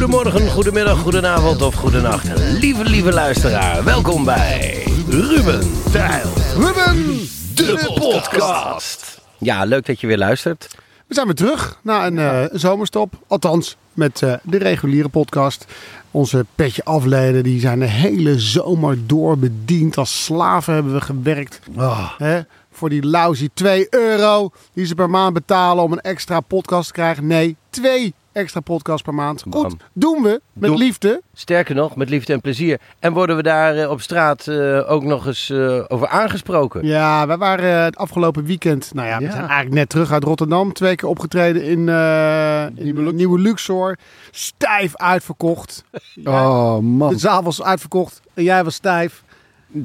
Goedemorgen, goedemiddag, goedenavond of goedenacht. Lieve luisteraar, welkom bij Ruben Tijl. Ruben, de podcast. Ja, leuk dat je weer luistert. We zijn weer terug na een zomerstop. Althans, met de reguliere podcast. Onze petje afleden, die zijn de hele zomer door bediend. Als slaven hebben we gewerkt. Oh. Voor die lousy €2 die ze per maand betalen om een extra podcast te krijgen. Nee, 2 extra podcast per maand. Goed, doen we met liefde. Sterker nog, met liefde en plezier. En worden we daar op straat ook nog eens over aangesproken? Ja, wij waren het afgelopen weekend... Nou ja, we zijn eigenlijk net terug uit Rotterdam. 2 keer opgetreden in Nieuwe Luxor. Stijf uitverkocht. Ja. Oh man. De zaal was uitverkocht en jij was stijf.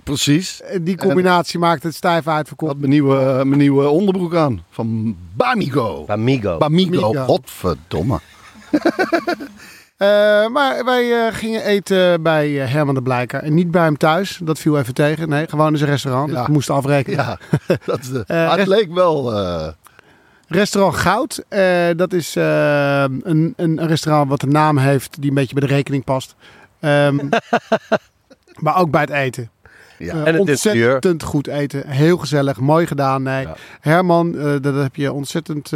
Precies. Die combinatie maakt het stijf uitverkocht. Ik had mijn nieuwe onderbroek aan. Van Bamigo. Godverdomme. Maar wij gingen eten bij Herman de Blijker. En niet bij hem thuis. Dat viel even tegen. Nee, gewoon in zijn restaurant. Ja. Dus we moesten afrekenen. Ja, het leek wel... Restaurant Goud. Dat is een restaurant wat een naam heeft die een beetje bij de rekening past. Maar ook bij het eten. Ja. En ontzettend goed eten. Heel gezellig. Mooi gedaan. Nee. Ja. Herman, dat heb je ontzettend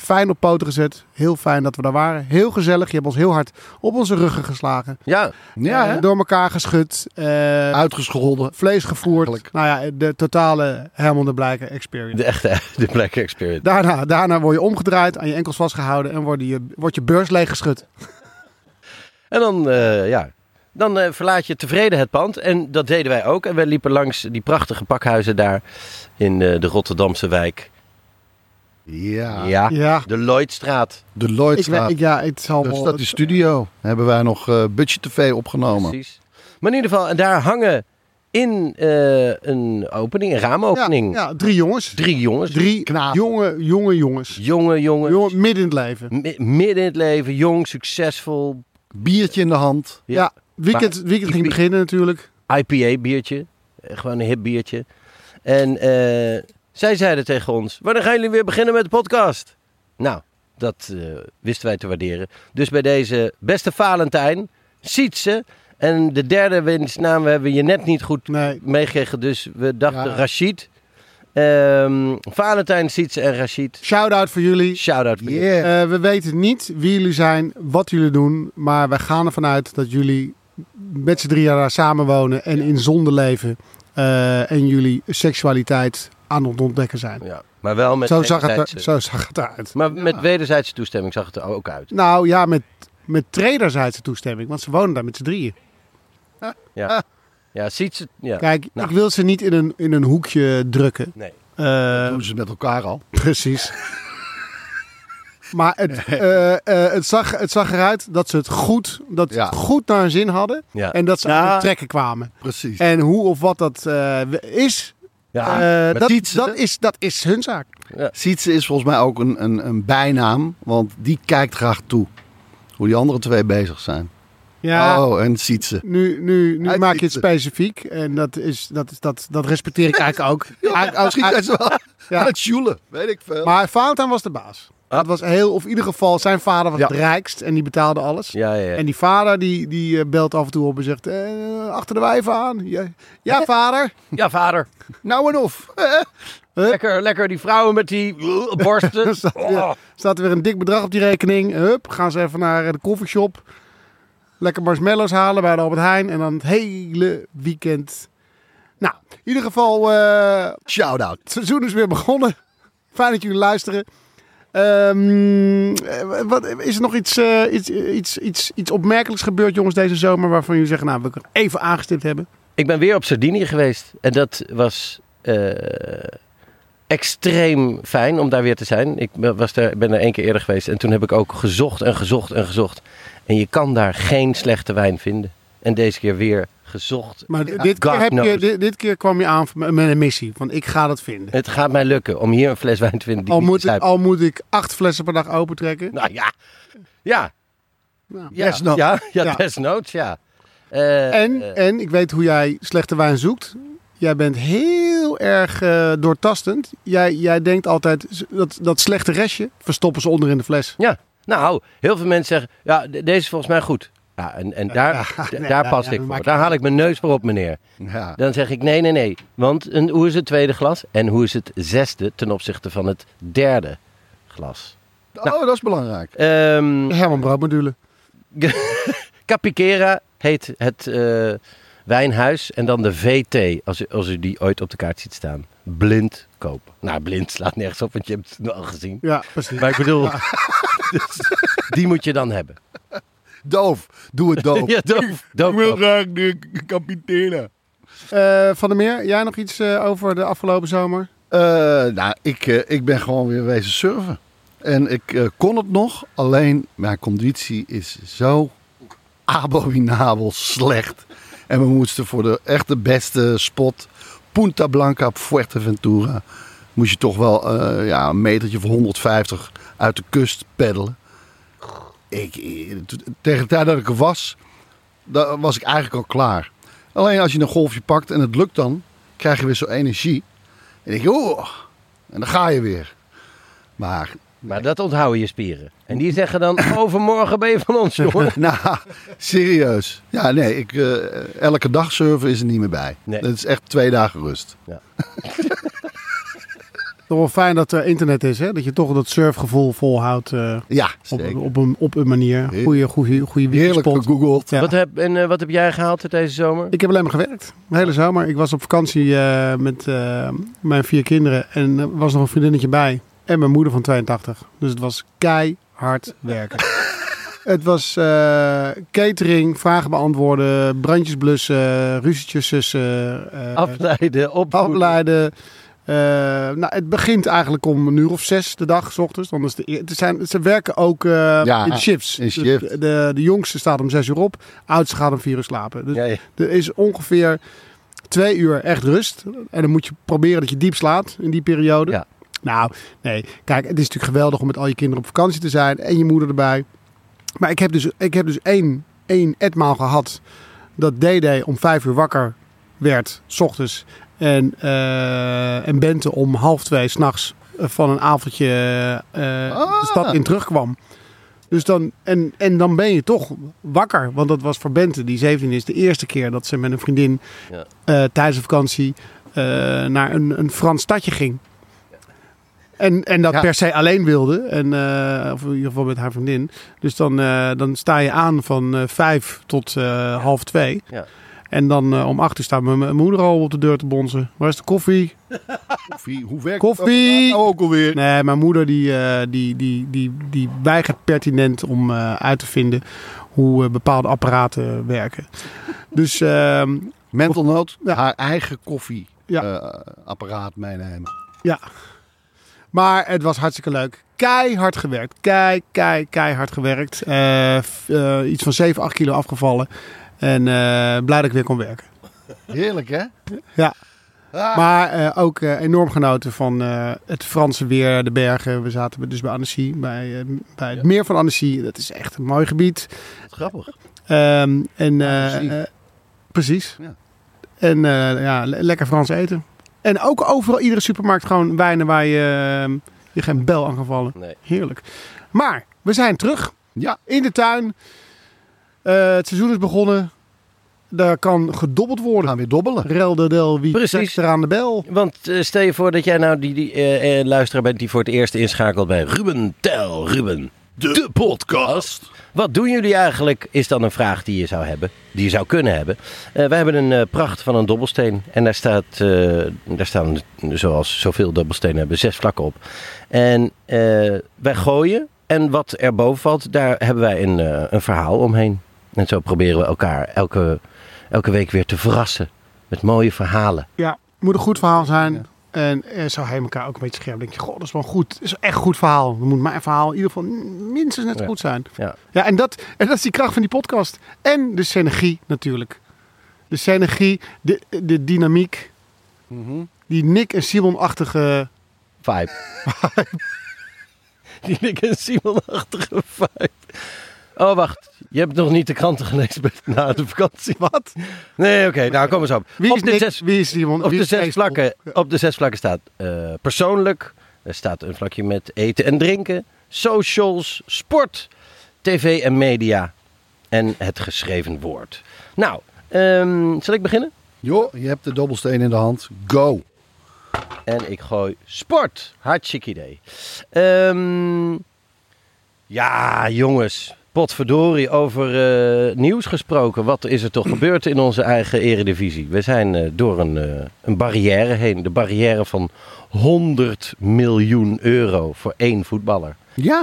fijn op poten gezet. Heel fijn dat we daar waren. Heel gezellig. Je hebt ons heel hard op onze ruggen geslagen. Ja. Door elkaar geschud. Uitgescholden. Vlees gevoerd. Eigenlijk. Nou ja, de totale Herman de Blijker experience. De echte de Blijker experience. Daarna word je omgedraaid, aan je enkels vastgehouden en wordt je beurs leeggeschud. En dan, Dan verlaat je tevreden het pand. En dat deden wij ook. En wij liepen langs die prachtige pakhuizen daar in de Rotterdamse wijk. Ja. De Lloydstraat. Dat is de studio. Hebben wij nog Budget TV opgenomen. Precies. Maar in ieder geval, en daar hangen in een raamopening. Ja, 3 jongens. 3 jongens. 3 knapen. Jonge jongens. Jongen, midden in het leven. Midden in het leven, jong, succesvol. Biertje in de hand. Ja. Weekend ging beginnen natuurlijk. IPA biertje. Gewoon een hip biertje. En zij zeiden tegen ons... Wanneer gaan jullie weer beginnen met de podcast? Nou, dat wisten wij te waarderen. Dus bij deze beste Valentijn... Sietse. En de derde winstnaam hebben we je net niet goed meegekregen. Dus we dachten Rashid... Valentijn, Sietse en Rashid. Shout-out voor jullie. We weten niet wie jullie zijn, wat jullie doen. Maar wij gaan ervan uit dat jullie met z'n 3 daar samen wonen. En in zonde leven. En jullie seksualiteit aan het ontdekken zijn. Ja, maar wel met zo zag het eruit. Maar met wederzijdse toestemming zag het er ook uit. Nou ja, met wederzijdse toestemming. Want ze wonen daar met z'n 3. Ja. Ja, ziet ze, ja. Kijk, ik wil ze niet in een hoekje drukken. Nee. Dat doen ze met elkaar al. Precies. Maar het zag eruit dat ze het goed naar hun zin hadden. Ja. En dat ze aan het trekken kwamen. Precies. En hoe of wat dat is, dat is hun zaak. Ja. Sietse is volgens mij ook een bijnaam. Want die kijkt graag toe hoe die andere 2 bezig zijn. Ja, en Sietse. Nu maak je het specifiek. En dat respecteer ik eigenlijk ook. Het joelen, weet ik veel. Maar Valentijn was de baas. Dat was in ieder geval, zijn vader was het rijkst. En die betaalde alles. Ja. En die vader, die belt af en toe op en zegt... achter de wijven aan. Ja, vader. Ja, vader. Nou en of. Lekker die vrouwen met die borsten. Staat er weer een dik bedrag op die rekening. Hup, gaan ze even naar de koffieshop. Lekker marshmallows halen bij de Albert Heijn. En dan het hele weekend. Nou, in ieder geval... shout-out. Het seizoen is weer begonnen. Fijn dat jullie luisteren. Is er nog iets opmerkelijks gebeurd, jongens, deze zomer... waarvan jullie zeggen, nou, we kunnen even aangestipt hebben? Ik ben weer op Sardinië geweest. En dat was extreem fijn om daar weer te zijn. Ik ben er 1 keer eerder geweest en toen heb ik ook gezocht en gezocht en gezocht. En je kan daar geen slechte wijn vinden. En deze keer weer gezocht. Maar dit keer kwam je aan met een missie. Want ik ga dat vinden. Het gaat mij lukken om hier een fles wijn te vinden. Al moet ik 8 flessen per dag opentrekken. Nou ja. Ja. Nou, ja. Desnoods. Ja, desnoods, ja. En ik weet hoe jij slechte wijn zoekt. Jij bent heel erg doortastend. Jij denkt altijd, dat slechte restje verstoppen ze onder in de fles. Ja, nou, heel veel mensen zeggen, ja, deze is volgens mij goed. Ja, en daar past ik voor. Daar haal ik mijn neus voor op, meneer. Ja. Dan zeg ik, nee. Want hoe is het tweede glas en hoe is het 6e ten opzichte van het 3e glas? Oh, nou, dat is belangrijk. Herman Broodmodule. Capicera heet het... Wijnhuis en dan de VT, als u die ooit op de kaart ziet staan. Blind kopen. Nou, blind slaat nergens op, want je hebt het al gezien. Ja, precies. Maar ik bedoel, ja. Dus, die moet je dan hebben. Doof. Doe het doof. Ja, doof. Ik wil graag de kapiteinen. Van der Meer, jij nog iets over de afgelopen zomer? Ik ben gewoon weer wezen surfen. En ik kon het nog, alleen mijn conditie is zo abominabel slecht. En we moesten voor de echt de beste spot, Punta Blanca op Fuerteventura, moest je toch wel een metertje of 150 uit de kust peddelen. Tegen de tijd dat ik er was, was ik eigenlijk al klaar. Alleen als je een golfje pakt en het lukt dan, krijg je weer zo'n energie. En denk je, en dan ga je weer. Maar dat onthouden je spieren. En die zeggen dan, overmorgen ben je van ons, jongen. Nou, serieus. Ja, nee, elke dag surfen is er niet meer bij. Nee. Dat is echt 2 dagen rust. Ja. Toch wel fijn dat er internet is, hè? Dat je toch dat surfgevoel volhoudt op een manier. Goede heerlijk gegoogeld. Ja. Wat heb jij gehaald deze zomer? Ik heb alleen maar gewerkt. De hele zomer. Ik was op vakantie met mijn 4 kinderen. En er was nog een vriendinnetje bij. En mijn moeder van 82. Dus het was keihard werken. Het was catering, vragen beantwoorden, brandjes blussen, ruzietjes zussen. Afleiden, opvoeden. Het begint eigenlijk om 1 uur of 6 de dag, 's ochtends. Dan is ze werken ook in shifts. In shift. Dus de jongste staat om 6 uur op, oudste gaat om 4 uur slapen. Dus er is ongeveer 2 uur echt rust. En dan moet je proberen dat je diep slaapt in die periode. Ja. Nou, nee. Kijk, het is natuurlijk geweldig om met al je kinderen op vakantie te zijn. En je moeder erbij. Maar ik heb dus 1 etmaal gehad. Dat Dede om 5 uur wakker werd. 's Ochtends. En Bente om 1:30 s'nachts. Van een avondje de stad in terugkwam. Dus dan, en dan ben je toch wakker. Want dat was voor Bente, die 17 is, de eerste keer dat ze met een vriendin tijdens de vakantie naar een Frans stadje ging. En dat per se alleen wilde. Of in ieder geval met haar vriendin. Dus dan sta je aan van 5 tot 1:30. Ja. En dan om 8 uur staat mijn moeder al op de deur te bonzen. Waar is de koffie? Koffie? Hoe werkt koffie? Dat ook alweer? Nee, mijn moeder die weigert pertinent om uit te vinden hoe bepaalde apparaten werken. Dus... mental note, haar eigen koffieapparaat meenemen. Ja. Maar het was hartstikke leuk. Keihard gewerkt. Keihard gewerkt. Iets van 7-8 kilo afgevallen. En blij dat ik weer kon werken. Heerlijk, hè? Ja. Ah. Maar ook enorm genoten van het Franse weer, de bergen. We zaten dus bij Annecy, bij het meer van Annecy. Dat is echt een mooi gebied. Wat grappig. Precies. Ja. En lekker Frans eten. En ook overal, iedere supermarkt, gewoon wijnen waar je geen bel aan kan vallen. Nee. Heerlijk. Maar we zijn terug. Ja. In de tuin. Het seizoen is begonnen. Daar kan gedobbeld worden. We gaan weer dobbelen. Relde del wie trekt eraan de bel. Want stel je voor dat jij nou die luisteraar bent die voor het eerst inschakelt bij Ruben Tijl. Ruben, de podcast. Wat doen jullie eigenlijk, is dan een vraag die je zou hebben. Die je zou kunnen hebben. Wij hebben een pracht van een dobbelsteen. En daar staan, zoals zoveel dobbelstenen hebben, 6 vlakken op. En wij gooien. En wat er boven valt, daar hebben wij een verhaal omheen. En zo proberen we elkaar elke week weer te verrassen. Met mooie verhalen. Ja, het moet een goed verhaal zijn. En zo hij elkaar ook een beetje scherp. Denk je, goh, dat is wel goed. Dat is echt een goed verhaal. Dan moet mijn verhaal in ieder geval minstens net zo goed zijn. Ja. Ja, en dat is die kracht van die podcast. En de synergie natuurlijk. De synergie, de dynamiek. Mm-hmm. Die Nick en Simon-achtige... vibe. Die Nick en Simon-achtige vibe. Oh, wacht. Je hebt nog niet de kranten gelezen na de vakantie. Wat? Nee, oké. Nou, kom eens op. Op de 6 vlakken staat persoonlijk. Er staat een vlakje met eten en drinken. Socials, sport, tv en media. En het geschreven woord. Nou, zal ik beginnen? Jo, je hebt de dobbelsteen in de hand. Go! En ik gooi sport. Hartstikke idee. Ja, jongens. Potverdorie, over nieuws gesproken. Wat is er toch gebeurd in onze eigen eredivisie? We zijn door een barrière heen. De barrière van 100 miljoen euro voor één voetballer. Ja.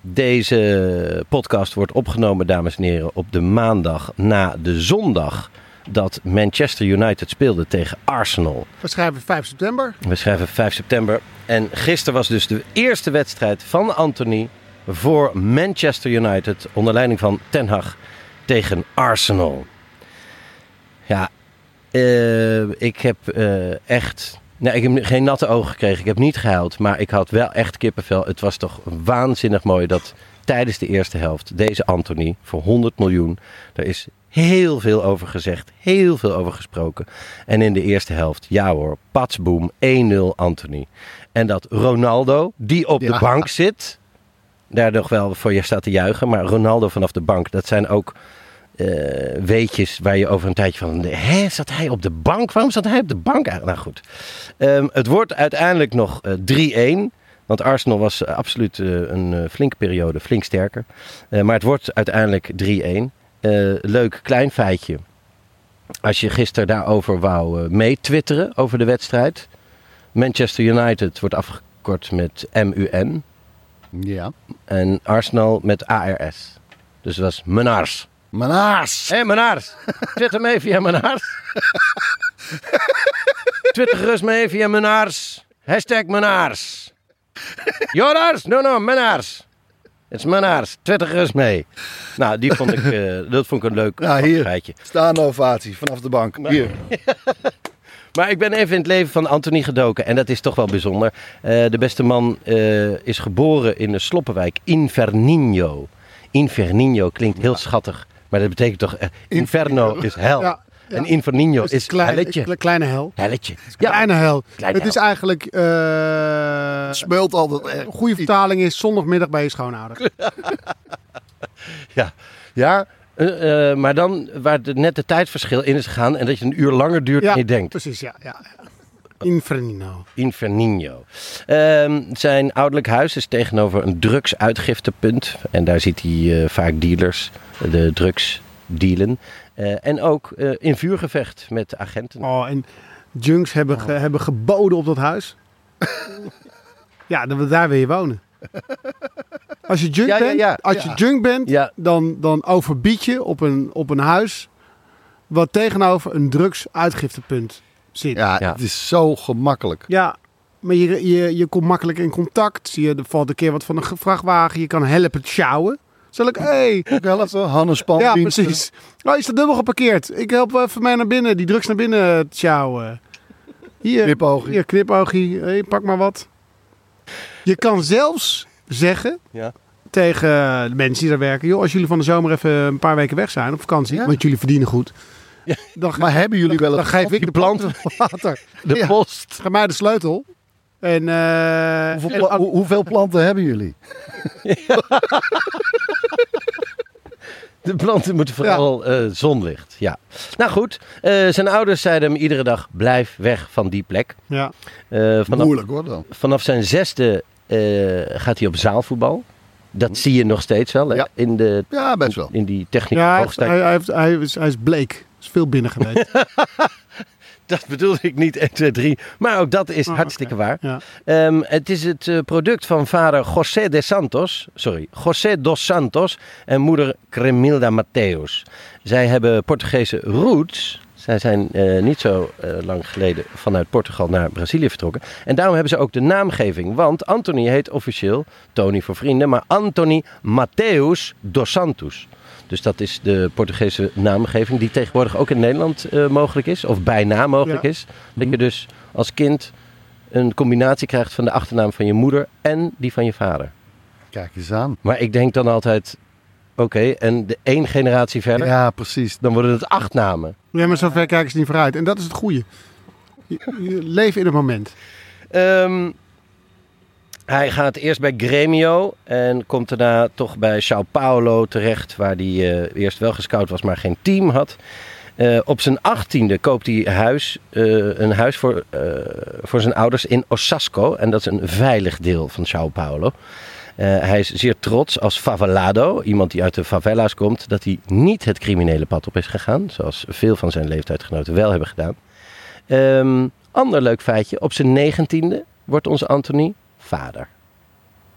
Deze podcast wordt opgenomen, dames en heren, op de maandag na de zondag dat Manchester United speelde tegen Arsenal. We schrijven 5 september. En gisteren was dus de eerste wedstrijd van Antony voor Manchester United onder leiding van Ten Hag tegen Arsenal. Ja, ik heb geen natte ogen gekregen. Ik heb niet gehuild, maar ik had wel echt kippenvel. Het was toch waanzinnig mooi dat tijdens de eerste helft deze Antony voor 100 miljoen... daar is heel veel over gezegd, heel veel over gesproken. En in de eerste helft, ja hoor, patsboom, 1-0 Antony. En dat Ronaldo, die op de bank zit... daar nog wel voor je staat te juichen. Maar Ronaldo vanaf de bank, dat zijn ook weetjes waar je over een tijdje van... Hé, zat hij op de bank? Waarom zat hij op de bank? Nou goed. Het wordt uiteindelijk nog 3-1. Want Arsenal was absoluut een flinke periode, flink sterker. Maar het wordt uiteindelijk 3-1. Leuk klein feitje. Als je gisteren daarover wou meetwitteren over de wedstrijd. Manchester United wordt afgekort met MUN. Ja. En Arsenal met ARS. Dus dat was Menaars. Menaars. Hé, Menaars. Twitter mee via Menaars. Twitter gerust mee via Menaars. # Menaars. Jonaars? No, Menaars. Het is Menaars. Twitter gerust mee. Nou, die vond ik, een leuk feitje. Hier, staande ovatie vanaf de bank. Nou. Hier. Maar ik ben even in het leven van Antony gedoken. En dat is toch wel bijzonder. De beste man is geboren in de sloppenwijk Inferninho. Inferninho klinkt heel schattig. Maar dat betekent toch... Inferno is hel. Ja, ja. En Inferninho dus is kleine hel. Helletje. Kleine hel. Kleine het hel. Is eigenlijk... het smeult altijd. Een goede vertaling is zondagmiddag bij je schoonouders. Ja. Maar dan waar net de tijdverschil in is gegaan en dat je een uur langer duurt dan je denkt. Precies, ja. Inferninho. Zijn ouderlijk huis is tegenover een drugsuitgiftepunt. En daar ziet hij vaak dealers, de drugs dealen. En ook in vuurgevecht met agenten. Oh, en junks hebben geboden op dat huis. Ja, daar wil je wonen. Als je junk bent, dan overbied je op een huis wat tegenover een drugsuitgiftepunt zit. Ja, het is zo gemakkelijk. Ja, maar je komt makkelijk in contact. Er valt een keer wat van een vrachtwagen. Je kan helpen sjouwen. Zal ik, ik helpen, Hannespan. Ja, precies. Oh, is dat dubbel geparkeerd? Ik help even mij naar binnen, die drugs naar binnen sjouwen. Hier, knipoogie. Hey, pak maar wat. Je kan zelfs zeggen tegen de mensen die daar werken... joh, als jullie van de zomer even een paar weken weg zijn op vakantie... want jullie verdienen goed... Ja. Dan geef ik de planten water. De post. Geef mij de sleutel. En, hoeveel planten hebben jullie? Ja. De planten moeten vooral zonlicht. Ja. Nou goed, zijn ouders zeiden hem iedere dag... blijf weg van die plek. Ja. Moeilijk hoor dan. Vanaf zijn 6e... gaat hij op zaalvoetbal. Dat zie je nog steeds wel. Ja. Best wel. In die techniek. Ja, hij is bleek. Hij is veel binnen geweest. Dat bedoelde ik niet 1, 2, 3. Maar ook dat is hartstikke waar. Ja. Het is het product van vader José dos Santos en moeder Cremilda Mateus. Zij hebben Portugese roots... Zij zijn niet zo lang geleden vanuit Portugal naar Brazilië vertrokken. En daarom hebben ze ook de naamgeving. Want Antony heet officieel Tony voor vrienden, maar Antony Mateus dos Santos. Dus dat is de Portugese naamgeving die tegenwoordig ook in Nederland mogelijk is. Of bijna mogelijk is. Dat je dus als kind een combinatie krijgt van de achternaam van je moeder en die van je vader. Kijk eens aan. Maar ik denk dan altijd, oké, en de één generatie verder? Ja, precies. Dan worden het 8 namen. Ja, maar zo ver kijken ze niet vooruit. En dat is het goede. Leef in het moment. Hij gaat eerst bij Grêmio en komt daarna toch bij São Paulo terecht, waar hij eerst wel gescout was, maar geen team had. Op zijn 18e koopt hij een huis voor zijn ouders in Osasco. En dat is een veilig deel van São Paulo. Hij is zeer trots als favelado, iemand die uit de favela's komt, dat hij niet het criminele pad op is gegaan, zoals veel van zijn leeftijdgenoten wel hebben gedaan. Ander leuk feitje, op zijn 19e wordt onze Antony vader.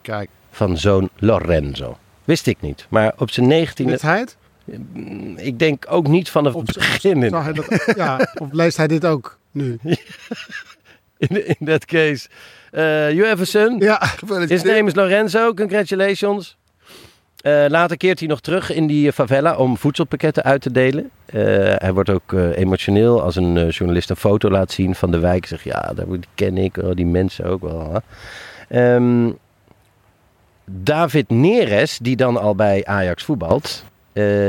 Kijk. Van zoon Lorenzo. Wist ik niet, maar op zijn 19e... Wist hij het? Ik denk ook niet vanaf het begin. Of leest hij dit ook nu? In that case... you have a son. Ja, his name is Lorenzo. Congratulations. Later keert hij nog terug in die favela om voedselpakketten uit te delen. Hij wordt ook emotioneel als een journalist een foto laat zien van de wijk. Zegt, ja, die ken ik. Oh, die mensen ook wel. David Neres, die dan al bij Ajax voetbalt...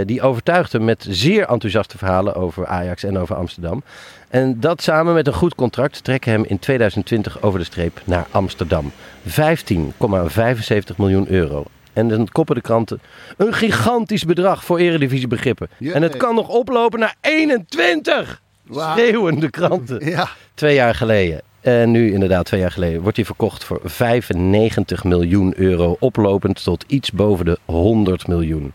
die overtuigt hem met zeer enthousiaste verhalen over Ajax en over Amsterdam. En dat samen met een goed contract trekken hem in 2020 over de streep naar Amsterdam. 15,75 miljoen euro. En dan koppen de kranten. Een gigantisch bedrag voor eredivisiebegrippen. Yeah. En het kan nog oplopen naar 21! Wow. Schreeuwende kranten. Ja. 2 jaar geleden. En nu inderdaad 2 jaar geleden wordt hij verkocht voor 95 miljoen euro. Oplopend tot iets boven de 100 miljoen.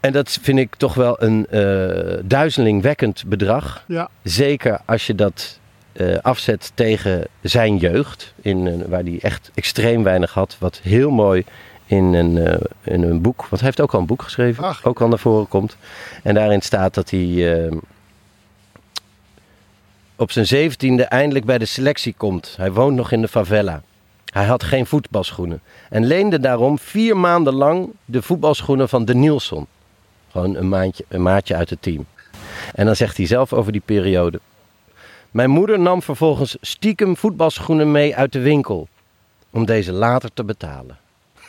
En dat vind ik toch wel een duizelingwekkend bedrag. Ja. Zeker als je dat afzet tegen zijn jeugd. Waar hij echt extreem weinig had. Wat heel mooi in een boek. Want hij heeft ook al een boek geschreven. Ach. Ook al naar voren komt. En daarin staat dat hij op zijn 17e eindelijk bij de selectie komt. Hij woont nog in de favela. Hij had geen voetbalschoenen. En leende daarom 4 maanden lang de voetbalschoenen van De Nielsen. Gewoon een maatje uit het team. En dan zegt hij zelf over die periode. Mijn moeder nam vervolgens stiekem voetbalschoenen mee uit de winkel. Om deze later te betalen.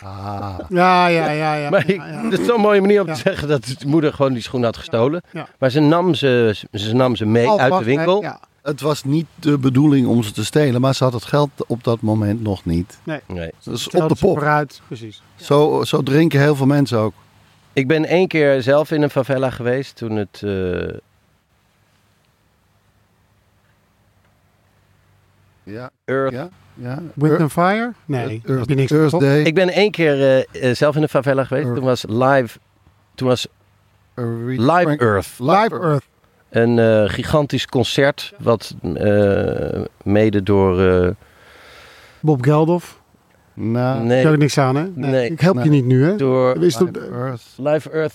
Ah. Ja. Maar dat is zo'n mooie manier om te zeggen dat de moeder gewoon die schoenen had gestolen. Ja. Maar ze nam ze mee uit de winkel. Ja. Het was niet de bedoeling om ze te stelen, maar ze had het geld op dat moment nog niet. Nee. Dus op de pop. Vooruit, precies. Zo drinken heel veel mensen ook. Ik ben 1 keer zelf in een favela geweest toen het... Earth... Ja. Wind and Fire? Nee, Earth, heb je niks Earth Day. Ik ben 1 keer zelf in een favela geweest. Earth. Toen was Live Earth. Live Earth. Een gigantisch concert wat mede door... Bob Geldof... Nee. Daar heb ik niks aan, hè? Nee. Ik help je niet nu, hè? Door Live Earth.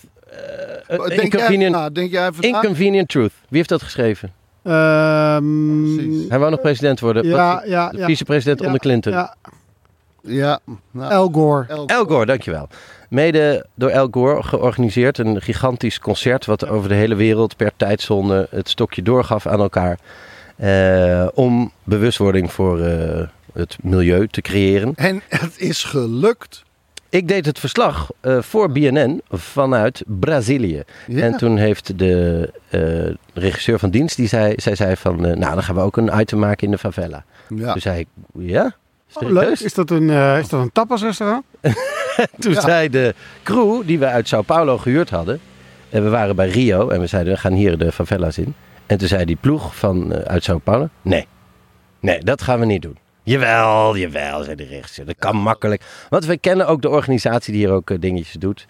Inconvenient Truth. Wie heeft dat geschreven? Hij wou nog president worden. Vicepresident onder Clinton. Al Gore. Al Gore, dankjewel. Mede door Al Gore georganiseerd. Een gigantisch concert wat over de hele wereld per tijdzone het stokje doorgaf aan elkaar. Om bewustwording voor... het milieu te creëren. En het is gelukt. Ik deed het verslag voor BNN vanuit Brazilië. Ja. En toen heeft de regisseur van dienst, zij zei van... dan gaan we ook een item maken in de favela. Ja. Toen zei ik, ja? Oh, leuk. Is dat een tapasrestaurant? Toen zei de crew die we uit São Paulo gehuurd hadden... en we waren bij Rio en we zeiden, we gaan hier de favela's in. En toen zei die ploeg uit São Paulo... Nee, dat gaan we niet doen. Jawel, zei de regisseur. Dat kan makkelijk. Want we kennen ook de organisatie die hier ook dingetjes doet.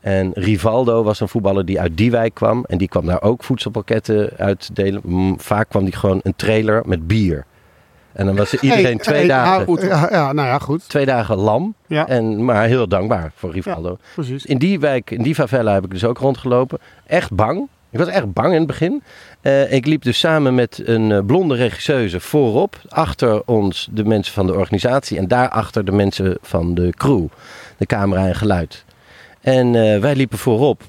En Rivaldo was een voetballer die uit die wijk kwam. En die kwam daar ook voedselpakketten uitdelen. Vaak kwam die gewoon een trailer met bier. En dan was er iedereen 2 dagen... goed. 2 dagen lam. Ja. Maar heel dankbaar voor Rivaldo. Ja, precies. In die wijk, in die favela heb ik dus ook rondgelopen. Echt bang. Ik was echt bang in het begin. Ik liep dus samen met een blonde regisseuse voorop. Achter ons de mensen van de organisatie. En daarachter de mensen van de crew. De camera en geluid. En wij liepen voorop.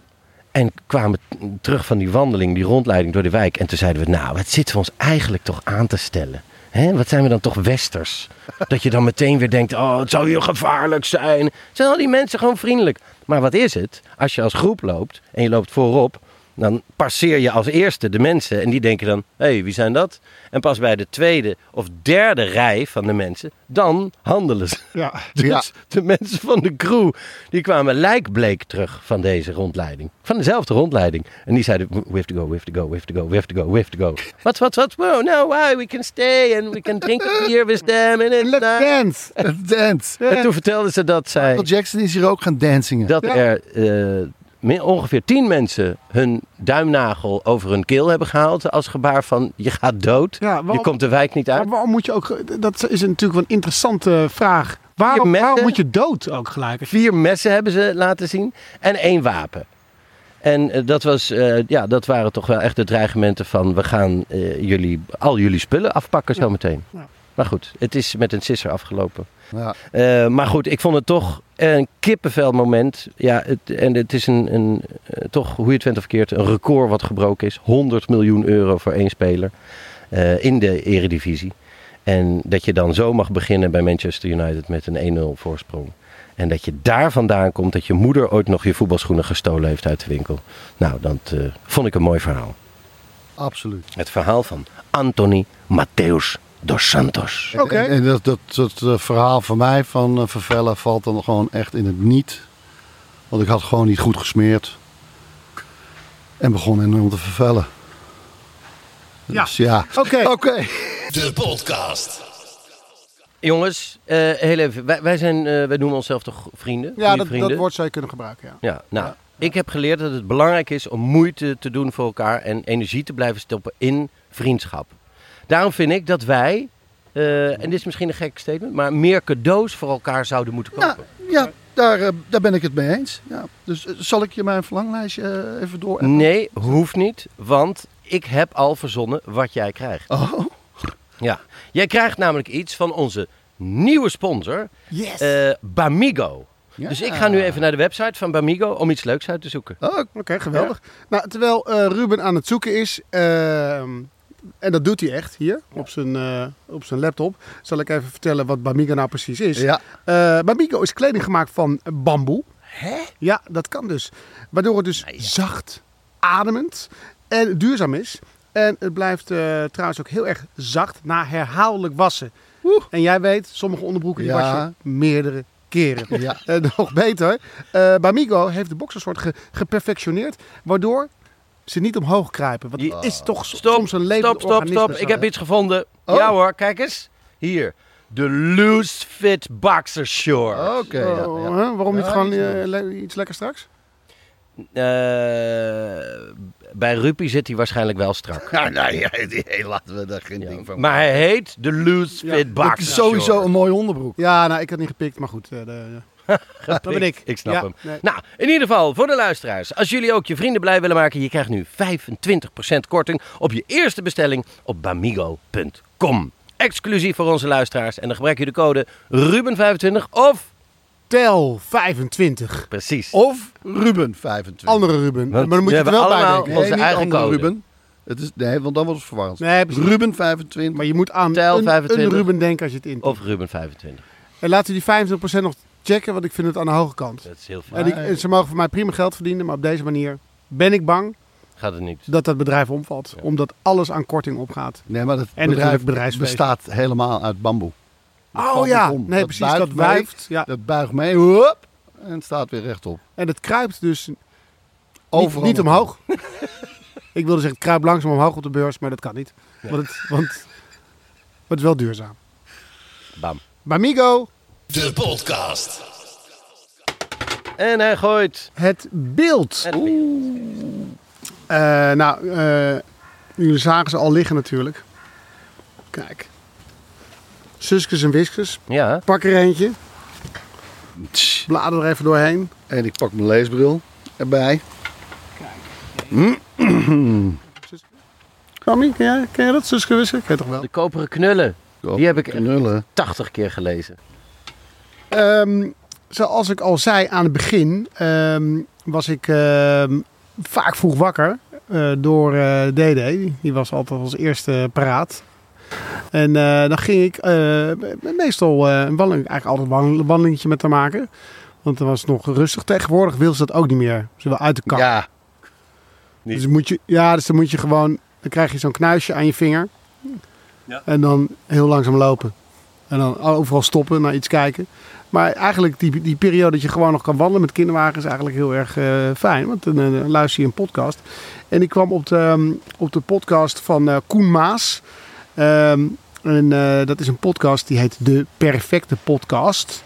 En kwamen terug van die wandeling, die rondleiding door de wijk. En toen zeiden we, nou, wat zitten we ons eigenlijk toch aan te stellen? Hè? Wat zijn we dan toch westers? Dat je dan meteen weer denkt, oh, het zou heel gevaarlijk zijn. Zijn al die mensen gewoon vriendelijk? Maar wat is het? Als je als groep loopt en je loopt voorop, dan passeer je als eerste de mensen. En die denken dan, hé, wie zijn dat? En pas bij de tweede of derde rij van de mensen, dan handelen ze. Ja. Dus de mensen van de crew, die kwamen lijkbleek terug van deze rondleiding. Van dezelfde rondleiding. En die zeiden, we have to go, we have to go, we have to go, we have to go, we have to go. What? Wow, no, why? We can stay and we can drink a beer with them. And let's dance, let's dance. En toen vertelden ze dat zij... Michael Jackson is hier ook gaan dancingen. Dat er... ongeveer 10 mensen hun duimnagel over hun keel hebben gehaald als gebaar van je gaat dood, je komt de wijk niet uit. Maar waarom moet je ook, dat is natuurlijk een interessante vraag. Waarom moet je dood ook gelijk? 4 messen hebben ze laten zien en 1 wapen. En dat waren toch wel echt de dreigementen van we gaan al jullie spullen afpakken zometeen. Ja. Maar goed, het is met een sisser afgelopen. Ja. Maar goed, ik vond het toch een kippenvel moment. Ja, het is toch, hoe je het went of keert, een record wat gebroken is. 100 miljoen euro voor 1 speler in de eredivisie. En dat je dan zo mag beginnen bij Manchester United met een 1-0 voorsprong. En dat je daar vandaan komt dat je moeder ooit nog je voetbalschoenen gestolen heeft uit de winkel. Nou, dat vond ik een mooi verhaal. Absoluut. Het verhaal van Antony Mateus dos Santos. Okay. En dat verhaal van mij van Vervellen valt dan gewoon echt in het niet. Want ik had gewoon niet goed gesmeerd. En begon enorm te vervellen. Dus ja. Oké. De podcast. Jongens, heel even. Wij noemen onszelf toch vrienden? Ja, dat woord zou je kunnen gebruiken. Ja nou. Ja. Ik heb geleerd dat het belangrijk is om moeite te doen voor elkaar. En energie te blijven stoppen in vriendschap. Daarom vind ik dat wij, en dit is misschien een gek statement, maar meer cadeaus voor elkaar zouden moeten kopen. Ja, daar ben ik het mee eens. Ja. Dus zal ik je mijn verlanglijstje even door? Nee, hoeft niet, want ik heb al verzonnen wat jij krijgt. Oh. Ja, jij krijgt namelijk iets van onze nieuwe sponsor, yes. Bamigo. Ja. Dus ik ga nu even naar de website van Bamigo om iets leuks uit te zoeken. Oh, oké, geweldig. Ja. Nou, terwijl Ruben aan het zoeken is... En dat doet hij echt hier op zijn laptop. Zal ik even vertellen wat Bamigo nou precies is. Ja. Bamigo is kleding gemaakt van bamboe. Hè? Ja, dat kan dus. Waardoor het dus zacht, ademend en duurzaam is. En het blijft trouwens ook heel erg zacht na herhaaldelijk wassen. Oeh. En jij weet, sommige onderbroeken die was je meerdere keren. Ja. Nog beter. Bamigo heeft de boxershort geperfectioneerd. Waardoor... ze niet omhoog kruipen. Want het is toch soms een levend organisme. Ik heb iets gevonden. Oh. Ja hoor, kijk eens. Hier. De Loose Fit Boxer Shorts. Oké. Waarom niet gewoon iets lekker straks? Bij Rupi zit hij waarschijnlijk wel strak. Laten we daar geen ding van. Maar hij heet de Loose Fit Boxer Shorts. Sowieso een mooi onderbroek. Ja, nou, ik had niet gepikt, maar goed. Dat ben ik. Ik snap hem. Nee. Nou, in ieder geval voor de luisteraars. Als jullie ook je vrienden blij willen maken, je krijgt nu 25% korting op je eerste bestelling op bamigo.com. Exclusief voor onze luisteraars. En dan gebruik je de code Ruben25 of Tel25. Precies. Of Ruben25. Andere Ruben. Want maar dan moet je het wel bijdenken. Onze eigen code. Ruben. Het is, want dan wordt het verwarrend. Nee, Ruben25. Maar je moet aan een Ruben denken als je het in. Of Ruben25. En laten we die 25% nog... checken, want ik vind het aan de hoge kant. Dat is heel fijn. En ze mogen voor mij prima geld verdienen, maar op deze manier ben ik bang gaat het niet. Dat bedrijf omvalt. Ja. Omdat alles aan korting opgaat. Nee, maar het bedrijf bestaat helemaal uit bamboe. Dat nee, dat precies. Dat wuift. Ja. Dat buigt mee. Hop, en het staat weer rechtop. En het kruipt dus overal niet omhoog. Ik wilde zeggen, het kruipt langzaam omhoog op de beurs, maar dat kan niet. Ja. Want het is wel duurzaam. Bam. Bamigo. De podcast. En hij gooit het beeld. Jullie zagen ze al liggen natuurlijk. Kijk. Suskes en Wiskes. Ja. Pak er eentje. Blader er even doorheen. En ik pak mijn leesbril erbij. Kijk. Sammy, ken jij dat? Suske en Wiske? Ken je toch wel? De koperen knullen. Die heb ik 80 keer gelezen. Zoals ik al zei aan het begin, was ik vaak vroeg wakker door DD. Die was altijd als eerste paraat. En dan ging ik meestal een wandeling, eigenlijk altijd een wandelingetje met haar maken. Want dan was het nog rustig. Tegenwoordig wil ze dat ook niet meer. Ze wil uit de kap. Ja. Niet. Dus, dan moet je gewoon... Dan krijg je zo'n knuisje aan je vinger. Ja. En dan heel langzaam lopen. En dan overal stoppen, naar iets kijken. Maar eigenlijk die periode dat je gewoon nog kan wandelen met kinderwagen is eigenlijk heel erg fijn. Want dan luister je een podcast. En ik kwam op de podcast van Koen Maas. Dat is een podcast die heet De Perfecte Podcast.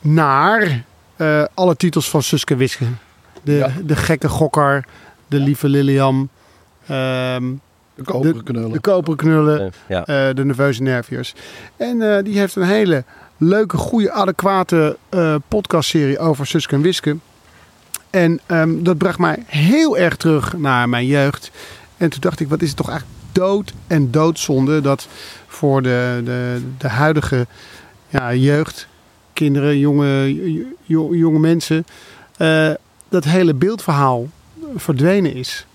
Naar alle titels van Suske en Wiske. De gekke gokker. De lieve Lilian. De koperen knullen. De nerveuze nerviers. En die heeft een hele leuke, goede, adequate podcastserie over Suske en Wiske. En dat bracht mij heel erg terug naar mijn jeugd. En toen dacht ik, wat is het toch eigenlijk dood en doodzonde dat voor de huidige jeugd, kinderen, jonge mensen, dat hele beeldverhaal verdwenen is.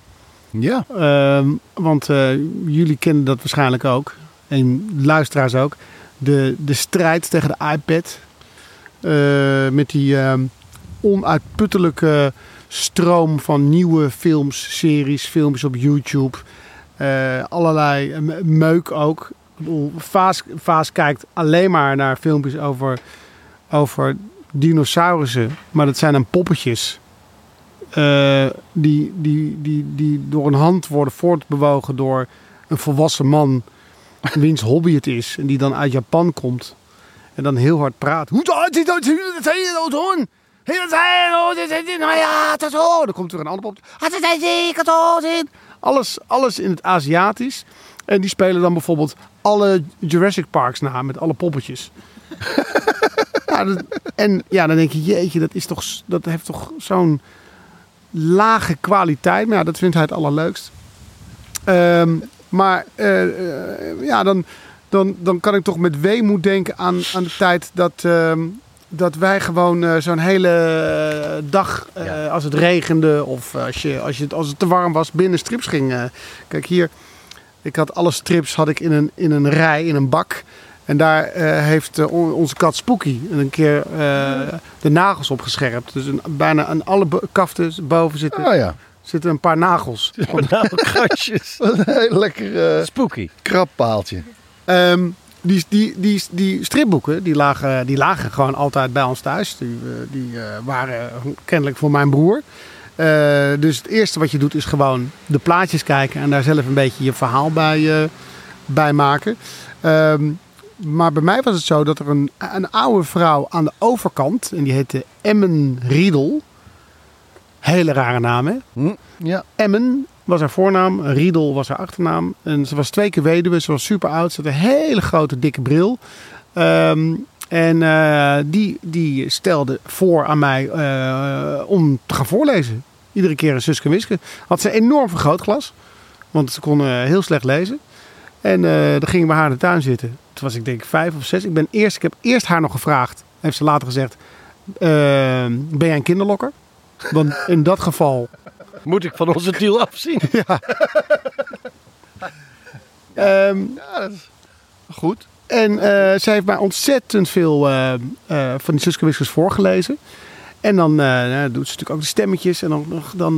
Ja. Want jullie kennen dat waarschijnlijk ook. En luisteraars ook. De strijd tegen de iPad. Met die onuitputtelijke stroom van nieuwe films, series, filmpjes op YouTube. Allerlei meuk ook. Vaas kijkt alleen maar naar filmpjes over dinosaurussen. Maar dat zijn dan poppetjes. Die door een hand worden voortbewogen door een volwassen man wiens hobby het is en die dan uit Japan komt en dan heel hard praat. Dan komt er een ander pop. Alles in het Aziatisch. En die spelen dan bijvoorbeeld alle Jurassic Parks na met alle poppetjes. Dan denk je, jeetje, dat heeft toch zo'n lage kwaliteit, maar dat vindt hij het allerleukst. Dan kan ik toch met weemoed denken aan de tijd dat wij gewoon zo'n hele dag, als het regende of als het te warm was, binnen strips ging. Kijk hier, ik had alle strips in een rij, in een bak. En daar heeft onze kat Spooky een keer de nagels op gescherpt. Dus bijna aan alle kaften boven zitten een paar nagels. Nagelgatjes. Een heel lekker Spooky krabbaaltje. Die stripboeken die lagen gewoon altijd bij ons thuis. Die waren kennelijk voor mijn broer. Dus het eerste wat je doet is gewoon de plaatjes kijken. En daar zelf een beetje je verhaal bij maken. Maar bij mij was het zo dat er een oude vrouw aan de overkant... en die heette Emmen Riedel. Hele rare naam, hè? Ja. Emmen was haar voornaam. Riedel was haar achternaam. En ze was 2 keer weduwe. Ze was super oud. Ze had een hele grote, dikke bril. Die stelde voor aan mij om te gaan voorlezen. Iedere keer een Suske en Wiske. Had ze een enorm vergrootglas. Want ze kon heel slecht lezen. En dan gingen we haar in de tuin zitten... was ik denk 5 of 6. Ik heb eerst haar nog gevraagd. Heeft ze later gezegd... ben jij een kinderlokker? Want in dat geval... moet ik van onze deal afzien. Ja. Dat is goed. En ze heeft mij ontzettend veel van die Suske en Wiske's voorgelezen. En dan doet ze natuurlijk ook de stemmetjes. En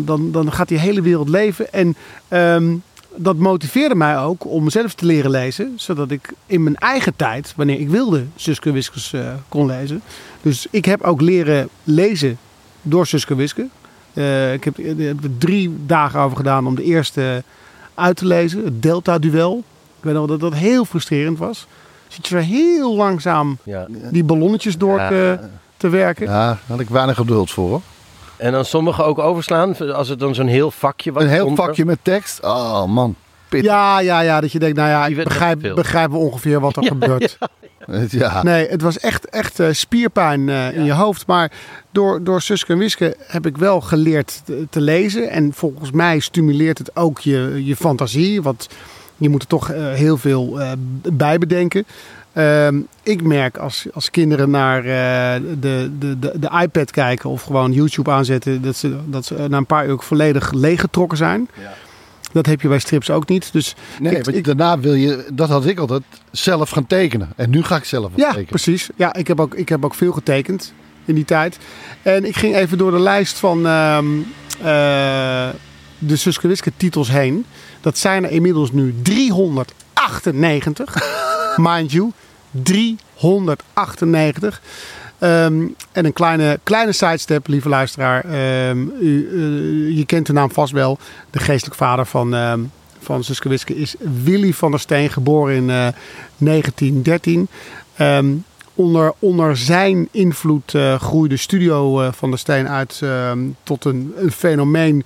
dan gaat die hele wereld leven. En... dat motiveerde mij ook om zelf te leren lezen. Zodat ik in mijn eigen tijd, wanneer ik wilde, Suske en Wiske kon lezen. Dus ik heb ook leren lezen door Suske en Wiske. Ik heb er 3 dagen over gedaan om de eerste uit te lezen. Het Delta-duel. Ik weet nog dat heel frustrerend was. Zit je heel langzaam die ballonnetjes door te werken. Ja, daar had ik weinig geduld voor, hoor. En dan sommigen ook overslaan, als het dan zo'n heel vakje was. Een heel vakje met tekst? Oh man, pittig. Ja, dat je denkt, nou ja, ik begrijp ongeveer wat er gebeurt. Ja. Ja. Nee, het was echt spierpijn in je hoofd. Maar door Suske en Wiske heb ik wel geleerd te lezen. En volgens mij stimuleert het ook je fantasie. Want je moet er toch heel veel bij bedenken. Ik merk als kinderen naar de iPad kijken of gewoon YouTube aanzetten... dat ze na een paar uur volledig leeggetrokken zijn... Ja. Dat heb je bij strips ook niet. Dus nee, daarna wil je, dat had ik altijd, zelf gaan tekenen. En nu ga ik zelf wat tekenen. Ja, precies. Ja, ik heb ook veel getekend in die tijd. En ik ging even door de lijst van de Suske en Wiske titels heen. Dat zijn er inmiddels nu 398. Mind you, 398. En een kleine sidestep, lieve luisteraar. Je kent de naam vast wel. De geestelijk vader van Suske en Wiske is Willy van der Steen, geboren in 1913. Onder zijn invloed groeide Studio van der Steen uit tot een fenomeen...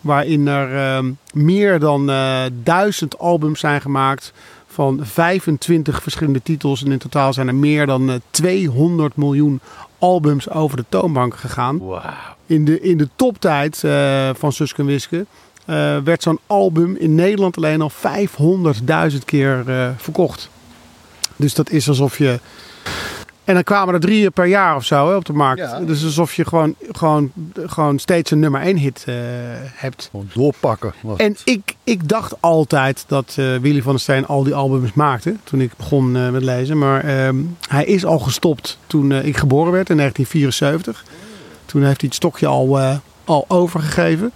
waarin er meer dan 1000 albums zijn gemaakt... van 25 verschillende titels. En in totaal zijn er meer dan 200 miljoen albums over de toonbank gegaan. Wow. In de toptijd van Suske en Wiske werd zo'n album in Nederland alleen al 500.000 keer verkocht. Dus dat is alsof je... En dan kwamen er 3 per jaar of zo op de markt. Ja. Dus alsof je gewoon steeds een nummer 1 hit hebt. Gewoon doorpakken. En ik dacht altijd dat Willy van der Steen al die albums maakte. Toen ik begon met lezen. Maar hij is al gestopt toen ik geboren werd in 1974. Toen heeft hij het stokje al overgegeven.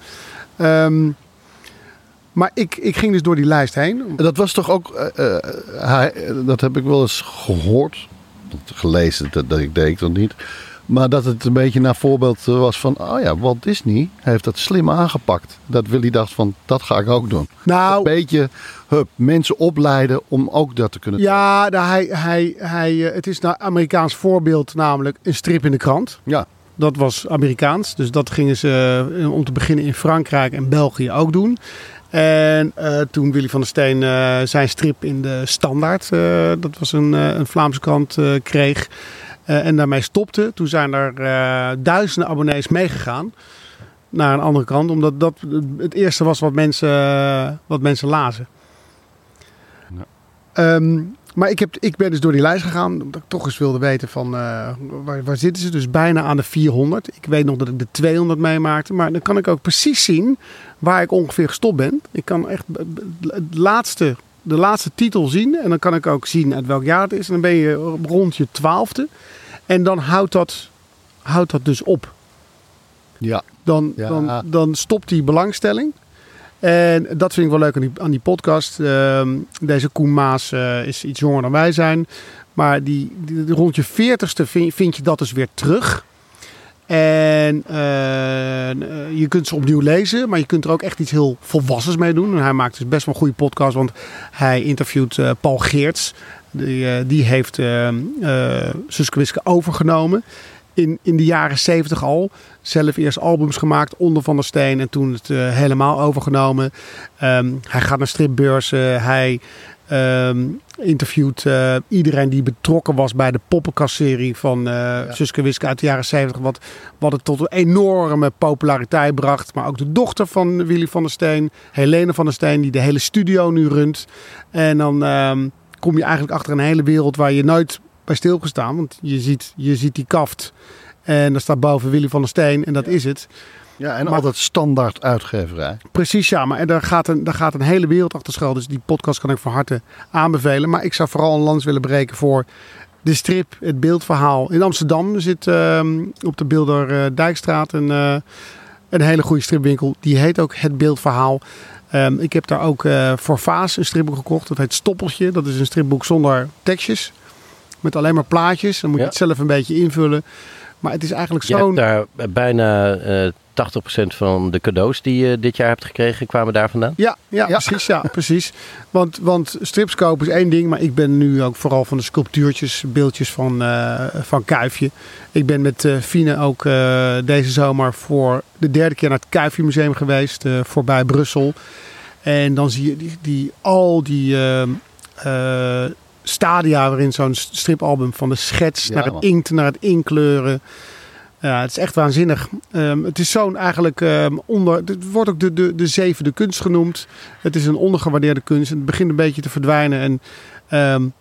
Maar ik ging dus door die lijst heen. Dat was toch ook... dat heb ik wel eens gehoord... gelezen, dat ik deed dat niet. Maar dat het een beetje naar voorbeeld was van... oh ja, Walt Disney heeft dat slim aangepakt. Dat Willy dacht van, dat ga ik ook doen. Nou, een beetje mensen opleiden om ook dat te kunnen doen. Ja, het is een Amerikaans voorbeeld, namelijk een strip in de krant. Ja. Dat was Amerikaans. Dus dat gingen ze om te beginnen in Frankrijk en België ook doen. En toen Willy van der Steen zijn strip in de Standaard, dat was een Vlaamse krant, kreeg. En daarmee stopte. Toen zijn er duizenden abonnees meegegaan naar een andere krant. Omdat dat het eerste was wat mensen lazen. Ja. Maar ik ben dus door die lijst gegaan. Omdat ik toch eens wilde weten van waar zitten ze. Dus bijna aan de 400. Ik weet nog dat ik de 200 meemaakte. Maar dan kan ik ook precies zien waar ik ongeveer gestopt ben. Ik kan echt de laatste titel zien. En dan kan ik ook zien uit welk jaar het is. En dan ben je rond je 12e. En dan houdt dat dus op. Ja. Dan stopt die belangstelling. En dat vind ik wel leuk aan die podcast. Deze Koen Maas is iets jonger dan wij zijn. Maar rond je 40ste vind je dat dus weer terug. En je kunt ze opnieuw lezen. Maar je kunt er ook echt iets heel volwassens mee doen. En hij maakt dus best wel een goede podcast. Want hij interviewt Paul Geerts. Die heeft Suske en Wiske overgenomen. In de jaren 70 al. Zelf eerst albums gemaakt onder Van der Steen. En toen het helemaal overgenomen. Hij gaat naar stripbeurzen. Hij interviewt iedereen die betrokken was bij de poppenkastserie van Suske en Wiske uit de jaren 70. Wat het tot een enorme populariteit bracht. Maar ook de dochter van Willy van der Steen. Helene van der Steen. Die de hele studio nu runt. En dan kom je eigenlijk achter een hele wereld waar je nooit... bij stilgestaan, want je ziet die kaft en daar staat boven Willy van der Steen en dat is het. Ja, en maar, altijd standaard uitgeverij. Precies, ja, maar daar gaat een hele wereld achter schuil, dus die podcast kan ik van harte aanbevelen. Maar ik zou vooral een lans willen breken voor de strip, het beeldverhaal. In Amsterdam zit op de Bilderdijkstraat een hele goede stripwinkel, die heet ook Het Beeldverhaal. Ik heb daar ook voor Vaas een stripboek gekocht, dat heet Stoppeltje. Dat is een stripboek zonder tekstjes. Met alleen maar plaatjes. Dan moet je het zelf een beetje invullen. Maar het is eigenlijk zo'n... Je hebt daar bijna 80% van de cadeaus die je dit jaar hebt gekregen... kwamen daar vandaan? Ja. Precies. Ja, precies. Want strips kopen is één ding. Maar ik ben nu ook vooral van de sculptuurtjes, beeldjes van Kuifje. Ik ben met Fine ook deze zomer voor de derde keer naar het Kuifje Museum geweest. Voorbij Brussel. En dan zie je al die stadia waarin zo'n stripalbum van de schets naar het inkt, naar het inkleuren. Ja, het is echt waanzinnig. Het is zo'n eigenlijk het wordt ook de zevende kunst genoemd. Het is een ondergewaardeerde kunst. Het begint een beetje te verdwijnen. En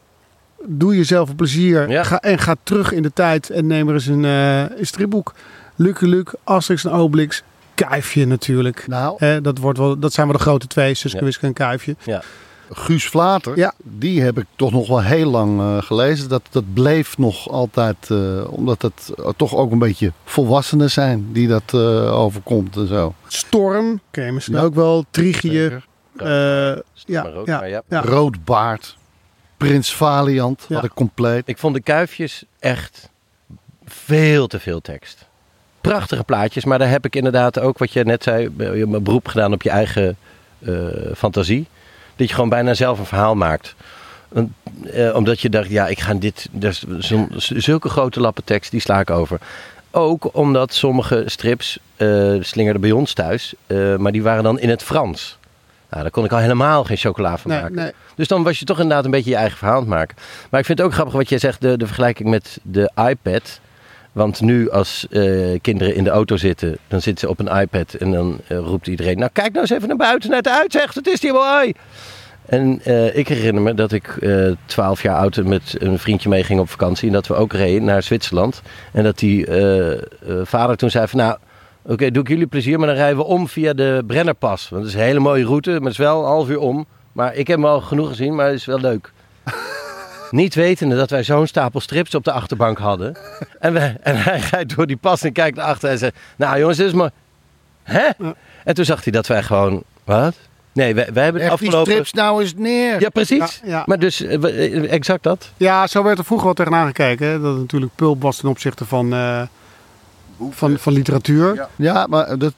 doe jezelf een plezier. Ja. Ga terug in de tijd en neem er eens een stripboek. Lucky Luke, Asterix en Obelix. Kuifje natuurlijk. Nou. Dat zijn wel de grote twee. Suske en Wiske en Kuifje. Ja. Guus Vlater, die heb ik toch nog wel heel lang gelezen. Dat bleef nog altijd, omdat het toch ook een beetje volwassenen zijn die dat overkomt en zo. Storm, ken je misschien ook wel, Trigier, Roodbaard, Prins Valiant, had ik compleet. Ik vond de Kuifjes echt veel te veel tekst. Prachtige plaatjes, maar daar heb ik inderdaad ook wat je net zei, mijn beroep gedaan op je eigen fantasie. Dat je gewoon bijna zelf een verhaal maakt. Omdat je dacht, ik ga dit... Zulke grote lappen tekst, die sla ik over. Ook omdat sommige strips slingerden bij ons thuis. Maar die waren dan in het Frans. Nou, daar kon ik al helemaal geen chocola van maken. Nee. Dus dan was je toch inderdaad een beetje je eigen verhaal aan het maken. Maar ik vind het ook grappig wat jij zegt. De vergelijking met de iPad. Want nu als kinderen in de auto zitten, dan zitten ze op een iPad en dan roept iedereen... Nou, kijk nou eens even naar buiten, naar het uitzicht, het is hier mooi. En ik herinner me dat ik 12 jaar oud met een vriendje meeging op vakantie... en dat we ook reden naar Zwitserland. En dat die vader toen zei van... Nou, oké, doe ik jullie plezier, maar dan rijden we om via de Brennerpas. Want dat is een hele mooie route, maar het is wel een half uur om. Maar ik heb hem al genoeg gezien, maar het is wel leuk. Niet wetende dat wij zo'n stapel strips op de achterbank hadden. En hij rijdt door die pas en kijkt naar achter en zegt... Nou jongens, dit is maar... Hè? Ja. En toen zag hij dat wij gewoon... Wat? Nee, wij hebben het afgelopen... die strips nou eens neer. Ja, precies. Ja. Maar dus, exact dat. Ja, zo werd er vroeger wel tegenaan gekeken. Hè? Dat het natuurlijk pulp was ten opzichte van literatuur. Ja, maar dat,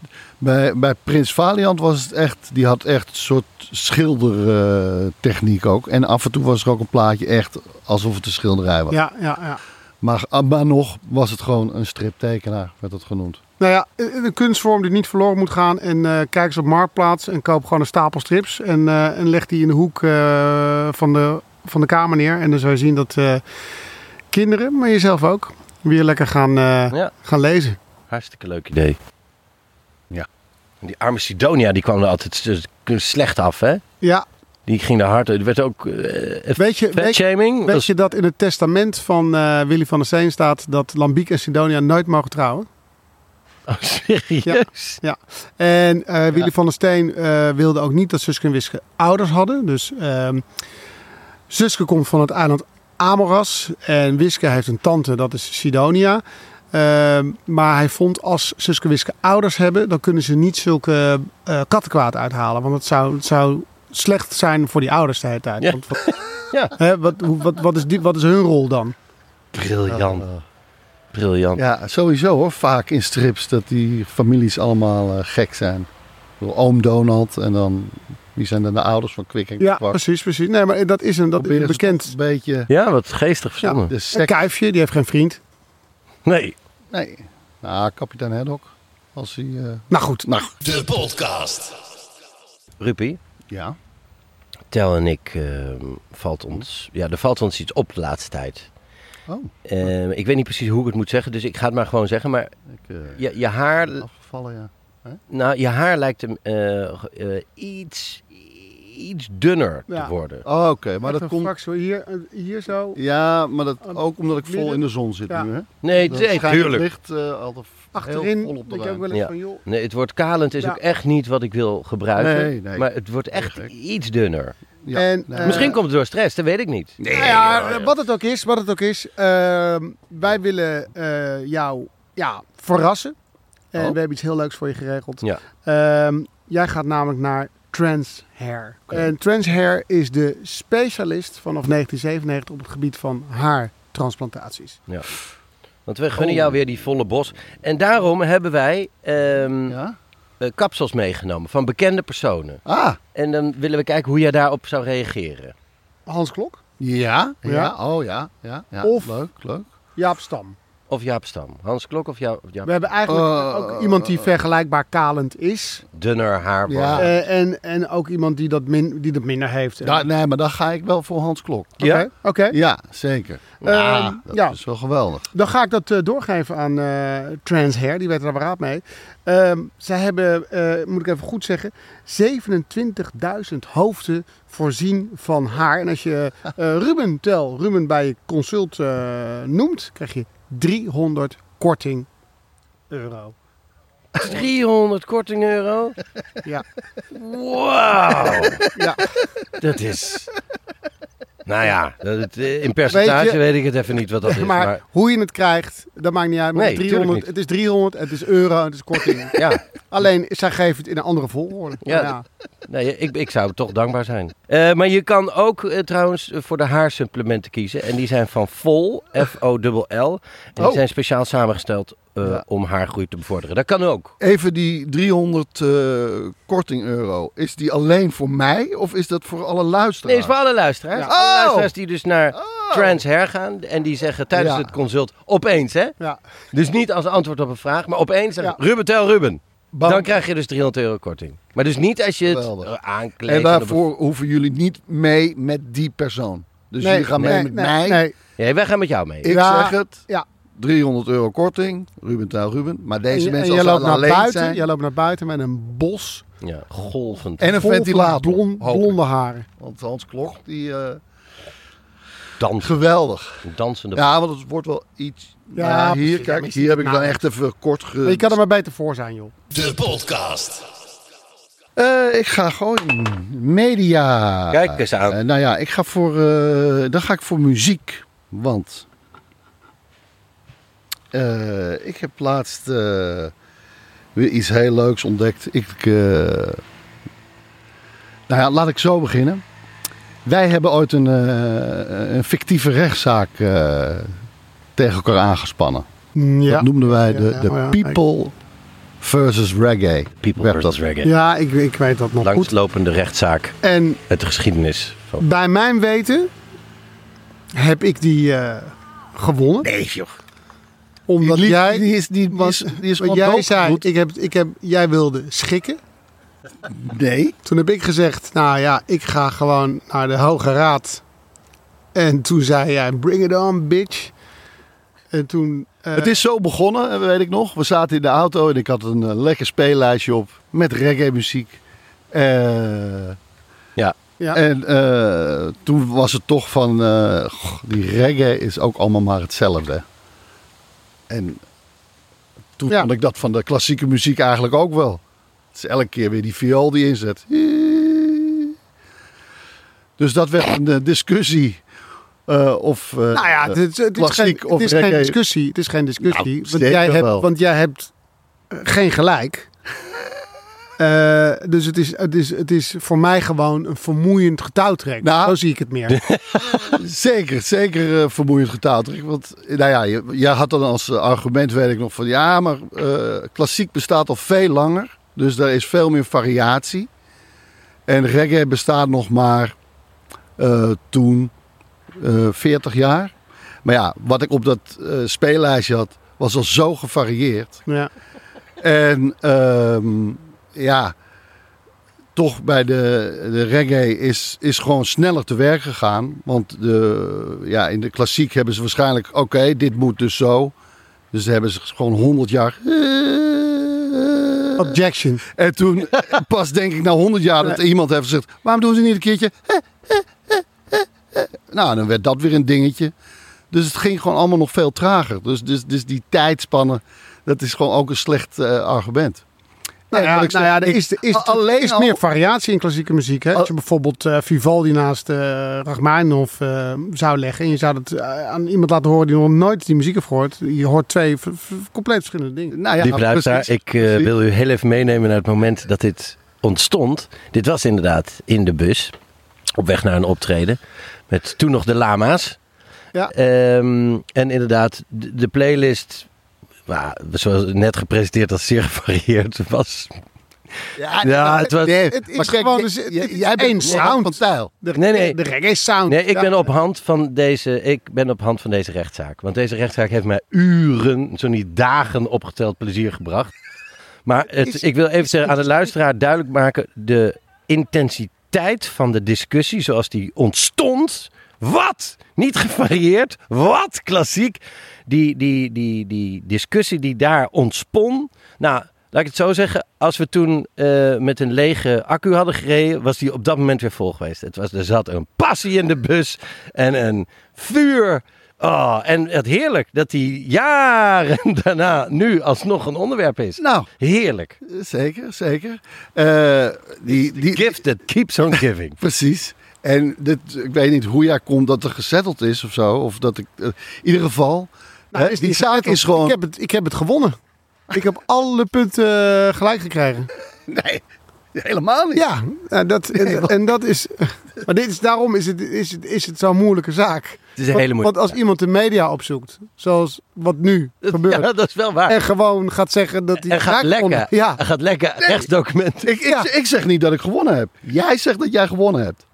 bij Prins Valiant was het echt... Die had echt een soort schildertechniek ook. En af en toe was er ook een plaatje echt alsof het een schilderij was. Ja. Maar nog was het gewoon een striptekenaar, werd dat genoemd. Nou ja, een kunstvorm die niet verloren moet gaan. En kijk eens op Marktplaats en koop gewoon een stapel strips. En leg die in de hoek van de kamer neer. En dan zou je zien dat kinderen, maar jezelf ook... weer lekker gaan lezen. Hartstikke leuk idee. Ja. Die arme Sidonia, die kwam er altijd slecht af, hè? Ja. Die ging er hard. Er werd ook vetshaming. Weet je dat in het testament van Willy van der Steen staat... dat Lambiek en Sidonia nooit mogen trouwen? Oh, serieus? Ja. En Willy van der Steen wilde ook niet dat Suske en Wiske ouders hadden. Dus Suske komt van het eiland Amoras en Wiske heeft een tante, dat is Sidonia. Maar hij vond als Suske en Wiske ouders hebben, dan kunnen ze niet zulke kattenkwaad uithalen. Want het zou slecht zijn voor die ouders de hele tijd. Ja. Want wat is hun rol dan? Briljant. Briljant. Ja, sowieso hoor. Vaak in strips dat die families allemaal gek zijn. Oom Donald en dan... Die zijn dan de ouders van Kwik en Kwak. Ja, precies. Nee, maar dat is bekend. Een beetje... Ja, wat geestig verzonnen. Ja, een Kuifje, die heeft geen vriend. Nee. Nou, kapitein Haddock. Als hij... Nou goed. Nou. De podcast. Ruppie. Ja? Tel en ik valt ons iets op de laatste tijd. Oh. Ik weet niet precies hoe ik het moet zeggen, dus ik ga het maar gewoon zeggen. Maar je haar... Afgevallen, ja. Nou, je haar lijkt hem iets dunner te worden. Oh, oké. Maar dat komt... Straks zo hier zo... Ja, maar dat ook omdat ik vol in de zon zit nu, hè? Nee, het is tuurlijk. Het ligt altijd achterin. Vol op de ruimte. Ik ook wel eens van, joh... Nee, het woord kalend is ook echt niet wat ik wil gebruiken. Nee. Maar het wordt echt iets dunner. Ja. En, misschien komt het door stress, dat weet ik niet. Nee, wat het ook is. Wij willen jou verrassen. En we hebben iets heel leuks voor je geregeld. Ja. Jij gaat namelijk naar Trans Hair. Okay. En Trans Hair is de specialist vanaf 1997 op het gebied van haartransplantaties. Ja. Want we gunnen jou weer die volle bos. En daarom hebben wij kapsels meegenomen van bekende personen. Ah. En dan willen we kijken hoe jij daarop zou reageren. Hans Klok? Ja. Of leuk. Jaap Stam. of Jaap Stam? Hans Klok of Jaap Stam? We hebben eigenlijk ook iemand die vergelijkbaar kalend is. Dunner haar. Ja. En ook iemand die dat minder heeft. Nee, maar dan ga ik wel voor Hans Klok. Ja? Oké. Ja, zeker. Dat is wel geweldig. Dan ga ik dat doorgeven aan Trans Hair. Die werd er raad mee. Zij hebben, moet ik even goed zeggen, 27.000 hoofden voorzien van haar. En als je Ruben bij je consult noemt, krijg je €300 korting. 300 korting euro? Ja. Wauw! Ja. Dat is... Nou ja, in percentage weet ik het even niet wat dat is. Maar hoe je het krijgt, dat maakt niet uit. Maar nee, 300, niet. Het is 300, het is euro, het is korting. Ja. Alleen, zij geven het in een andere volgorde. Ja. Ja. Nee, ik zou toch dankbaar zijn. Maar je kan ook trouwens voor de haarsupplementen kiezen. En die zijn van Fol, F-O-L-L. En die zijn speciaal samengesteld om haargroei te bevorderen. Dat kan ook. Even die 300 korting euro. Is die alleen voor mij of is dat voor alle luisteraars? Nee, is voor alle luisteraars. Ja. Alle luisteraars die dus naar Trans Hair gaan en die zeggen tijdens het consult opeens, hè? Ja. Dus niet als antwoord op een vraag, maar opeens zeggen Ruben tel Ruben. Bam. Dan krijg je dus €300 korting. Maar dus niet als je het aankleedt. En daarvoor hoeven jullie niet mee met die persoon. Dus jullie gaan mee met mij. Nee, wij gaan met jou mee. Ik zeg het. Ja. €300 korting, Ruben Tijl Ruben. Maar deze mensen als ze alleen zijn... Jij loopt naar buiten met een bos. Ja, golvend. En een ventilator. Blonde haren. Want Hans Klok, die... geweldig. Dansende. Ja, want het wordt wel iets... Ja, hier, kijk, hier heb ik dan echt even kort... Je kan er maar beter voor zijn, joh. De podcast. Ik ga gewoon media. Kijk eens aan. Nou ja, ik ga voor... dan ga ik voor muziek. Want... ik heb laatst weer iets heel leuks ontdekt. Laat ik zo beginnen. Wij hebben ooit een fictieve rechtszaak tegen elkaar aangespannen. Ja. Dat noemden wij de People versus Reggae. People versus Reggae. Ja, ik weet dat nog goed. Langslopende rechtszaak en uit de geschiedenis. Bij mijn weten heb ik die gewonnen. Nee, joh. Omdat jij... Die is wat jij zei, jij wilde schikken. Nee. Toen heb ik gezegd, nou ja, ik ga gewoon naar de Hoge Raad. En toen zei jij, bring it on, bitch. En toen... Het is zo begonnen, weet ik nog. We zaten in de auto en ik had een lekker speellijstje op. Met reggae muziek. Ja. En toen was het toch van... die reggae is ook allemaal maar hetzelfde. En toen vond ik dat van de klassieke muziek eigenlijk ook wel. Het is elke keer weer die viool die inzet. Dus dat werd een discussie. Het is geen discussie. Nou, want jij hebt geen gelijk. Dus het is voor mij gewoon een vermoeiend getouwtrek. Nou, zo zie ik het meer. zeker vermoeiend getouwtrek. Want jij had dan als argument, weet ik nog, van ja, maar klassiek bestaat al veel langer. Dus daar is veel meer variatie. En reggae bestaat nog maar 40 jaar. Maar ja, wat ik op dat speellijstje had, was al zo gevarieerd. Ja. En... toch bij de reggae is gewoon sneller te werk gegaan. Want in de klassiek hebben ze waarschijnlijk... Oké, dit moet dus zo. Dus hebben ze gewoon 100 jaar... Objection. En toen pas denk ik na 100 jaar dat iemand heeft gezegd... Waarom doen ze niet een keertje? Nou, dan werd dat weer een dingetje. Dus het ging gewoon allemaal nog veel trager. Dus die tijdspannen, dat is gewoon ook een slecht argument. Er is meer variatie in klassieke muziek. Hè? Als je bijvoorbeeld Vivaldi naast Rachmaninoff zou leggen... en je zou dat aan iemand laten horen die nog nooit die muziek heeft gehoord... je hoort twee compleet verschillende dingen. Ik wil u heel even meenemen naar het moment dat dit ontstond. Dit was inderdaad in de bus, op weg naar een optreden... met toen nog de Lama's. Ja. En inderdaad, de playlist... Zoals net gepresenteerd als zeer gevarieerd was Ja, het was... Nee, het is gewoon... jij bent soundstijl. Nee. De reggae sound. Nee, ik ben op hand van deze... Ik ben op hand van deze rechtszaak. Want deze rechtszaak heeft mij uren, zo niet dagen opgeteld plezier gebracht. Maar ik wil even zeggen aan de luisteraar duidelijk maken... de intensiteit van de discussie zoals die ontstond... Wat? Niet gevarieerd? Wat? Klassiek? Die discussie die daar ontspon. Nou, laat ik het zo zeggen. Als we toen met een lege accu hadden gereden, was die op dat moment weer vol geweest. Er zat een passie in de bus en een vuur. Oh, en het heerlijk dat die jaren daarna nu alsnog een onderwerp is. Nou, heerlijk. Zeker, zeker. The gift that keeps on giving. Precies. En dit, ik weet niet hoe jij komt dat er gezetteld is of zo. Of dat ik, in ieder geval, nou, hè, die zaak is gewoon... Ik heb het gewonnen. Ik heb alle punten gelijk gekregen. Nee, helemaal niet. Ja, dat is... Maar dit is, daarom is het zo'n moeilijke zaak. Het is een hele moeilijke Want als iemand de media opzoekt, zoals wat nu gebeurt... Ja, dat is wel waar. En gewoon gaat zeggen dat hij... gaat lekken rechtsdocument. Nee, ik zeg niet dat ik gewonnen heb. Jij zegt dat jij gewonnen hebt.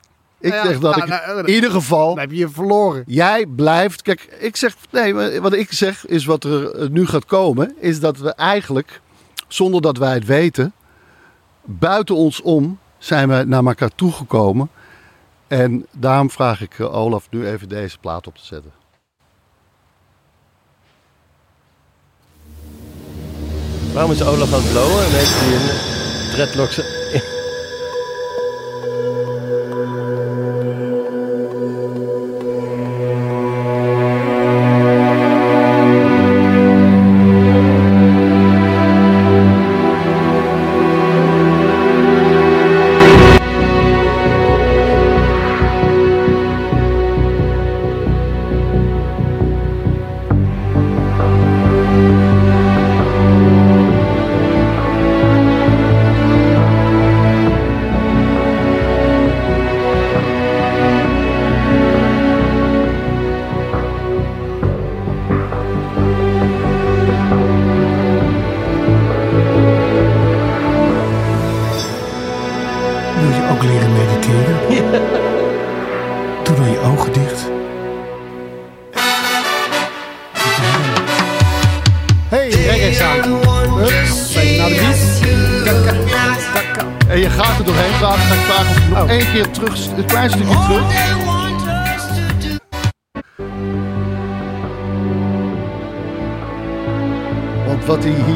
Ik zeg dat ik in ieder geval... Dan heb je verloren. Jij blijft... Kijk, ik zeg... Nee, wat ik zeg is wat er nu gaat komen... is dat we eigenlijk, zonder dat wij het weten... buiten ons om zijn we naar elkaar toegekomen. En daarom vraag ik Olaf nu even deze plaat op te zetten. Waarom is Olaf aan het blowen? En heeft hij een dreadlockse...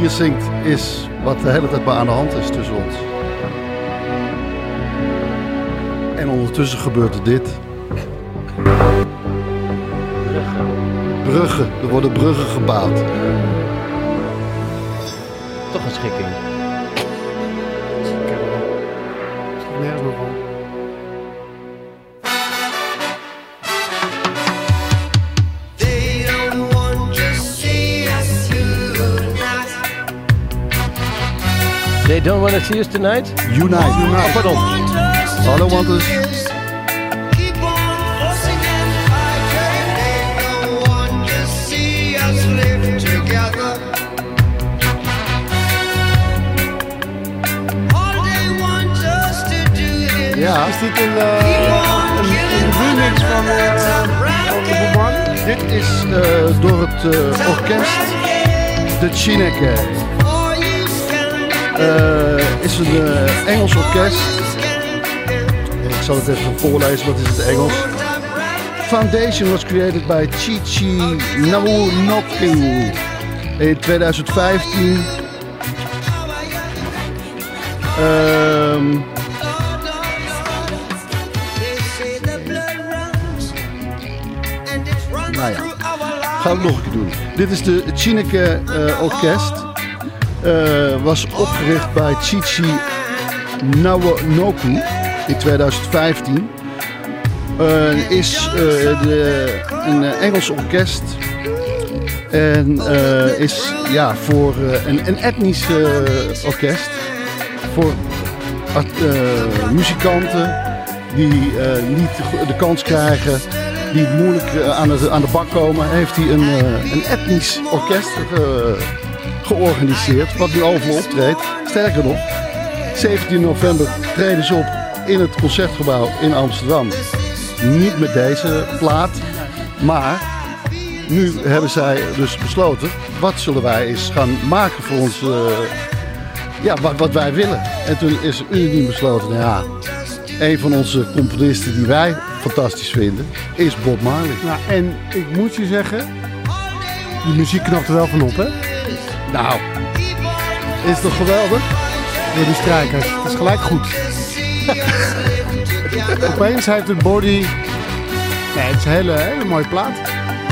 zingt is wat de hele tijd maar aan de hand is tussen ons. En ondertussen gebeurt er dit. Bruggen. Er worden bruggen gebouwd. Toch een schikking. They don't want to see us tonight? Unite. Oh, pardon. All I want is... Ja. Is dit een remix van de One? Dit is door het orkest de Chineke. Is een Engels orkest. En ik zal het even voorlezen, wat is het Engels? Foundation was created by Chichi Narunoki in 2015. Nou ja, gaan we nog een keer doen. Dit is de Chineke orkest. Was opgericht bij Chichi Narunoki in 2015. Is een Engels orkest. En is ja, voor een etnisch orkest. Voor muzikanten die niet de kans krijgen, die moeilijk aan de bak komen. Heeft hij een etnisch orkest georganiseerd, wat nu overal optreedt. Sterker nog, 17 november treden ze op in het Concertgebouw in Amsterdam. Niet met deze plaat, maar nu hebben zij dus besloten, wat zullen wij eens gaan maken voor ons, wat wij willen. En toen is unaniem besloten, een van onze componisten die wij fantastisch vinden, is Bob Marley. Nou, en ik moet je zeggen, de muziek knapt er wel van op, hè? Nou, is toch geweldig? Door die strijkers, het is gelijk goed. Opeens heeft het body... Nee, het is een hele mooie plaat.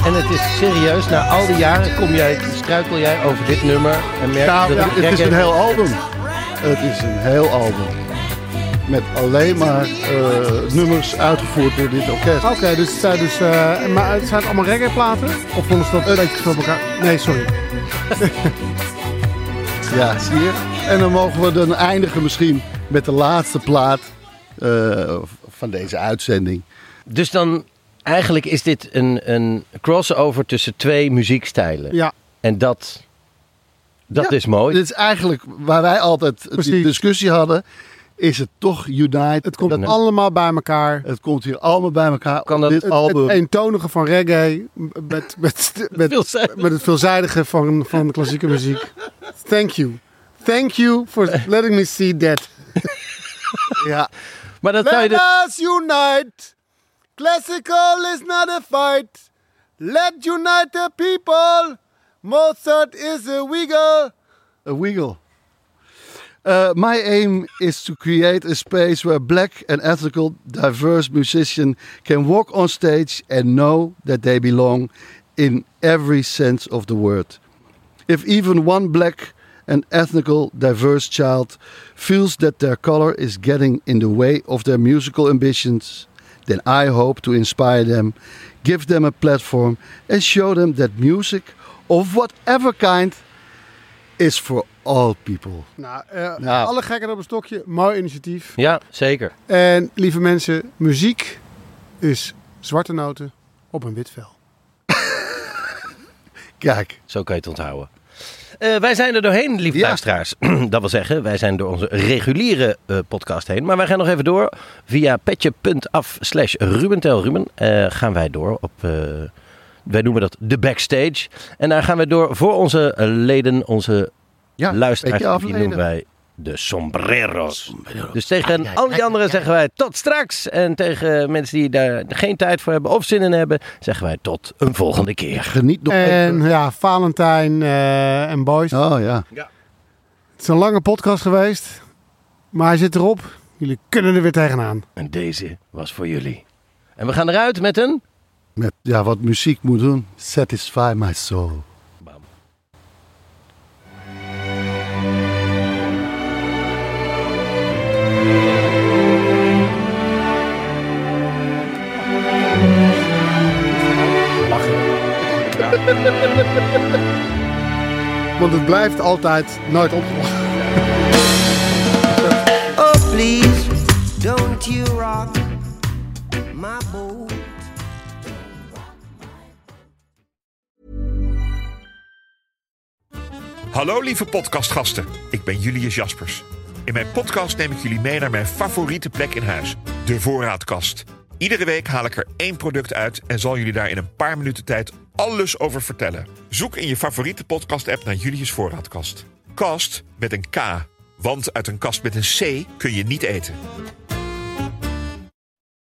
En het is serieus, na al die jaren struikel jij over dit nummer en merk dat het reggae... is een heel album. Het is een heel album. Met alleen maar nummers uitgevoerd door dit orkest. Oké, dus het zijn allemaal reggae-platen? Of vonden ze dat een beetje van elkaar? Nee, sorry. Ja, zie je? En dan mogen we dan eindigen misschien met de laatste plaat van deze uitzending. Dus dan, eigenlijk is dit een crossover tussen twee muziekstijlen. Ja. En dat is mooi. Dit is eigenlijk waar wij altijd de discussie hadden. Is het toch United? Het komt allemaal bij elkaar. Het komt hier allemaal bij elkaar. Kan dat dit album... Het eentonige van reggae met het veelzijdige van klassieke muziek. Thank you. Thank you for letting me see that. Ja. Maar dat let us unite. Classical is not a fight. Let unite the people. Mozart is a wiggle. A wiggle. My aim is to create a space where black and ethical diverse musicians can walk on stage and know that they belong in every sense of the word. If even one black and ethnical diverse child feels that their color is getting in the way of their musical ambitions, then I hope to inspire them, give them a platform and show them that music of whatever kind is for all people. Nou, alle gekken op een stokje. Mooi initiatief. Ja, zeker. En lieve mensen, muziek is zwarte noten op een wit vel. Kijk. Zo kan je het onthouden. Wij zijn er doorheen, lieve luisteraars. Dat wil zeggen, wij zijn door onze reguliere podcast heen. Maar wij gaan nog even door. Via petje.af/Rubentel Ruben gaan wij door op... wij noemen dat de backstage. En daar gaan we door voor onze leden, onze luisteraars. Die noemen wij de sombreros. Dus tegen al die anderen zeggen wij tot straks. En tegen mensen die daar geen tijd voor hebben of zin in hebben, zeggen wij tot een volgende keer. Geniet nog even. En Valentijn en Boys. Oh ja. Het is een lange podcast geweest, maar hij zit erop. Jullie kunnen er weer tegenaan. En deze was voor jullie. En we gaan eruit met een... wat muziek moet doen. Satisfy my soul. Bam. Want het blijft altijd nooit opgelost. Oh please, don't you rock my boat. Hallo lieve podcastgasten, ik ben Julius Jaspers. In mijn podcast neem ik jullie mee naar mijn favoriete plek in huis, de voorraadkast. Iedere week haal ik er 1 product uit en zal jullie daar in een paar minuten tijd alles over vertellen. Zoek in je favoriete podcast-app naar Julius Voorraadkast. Kast met een K, want uit een kast met een C kun je niet eten.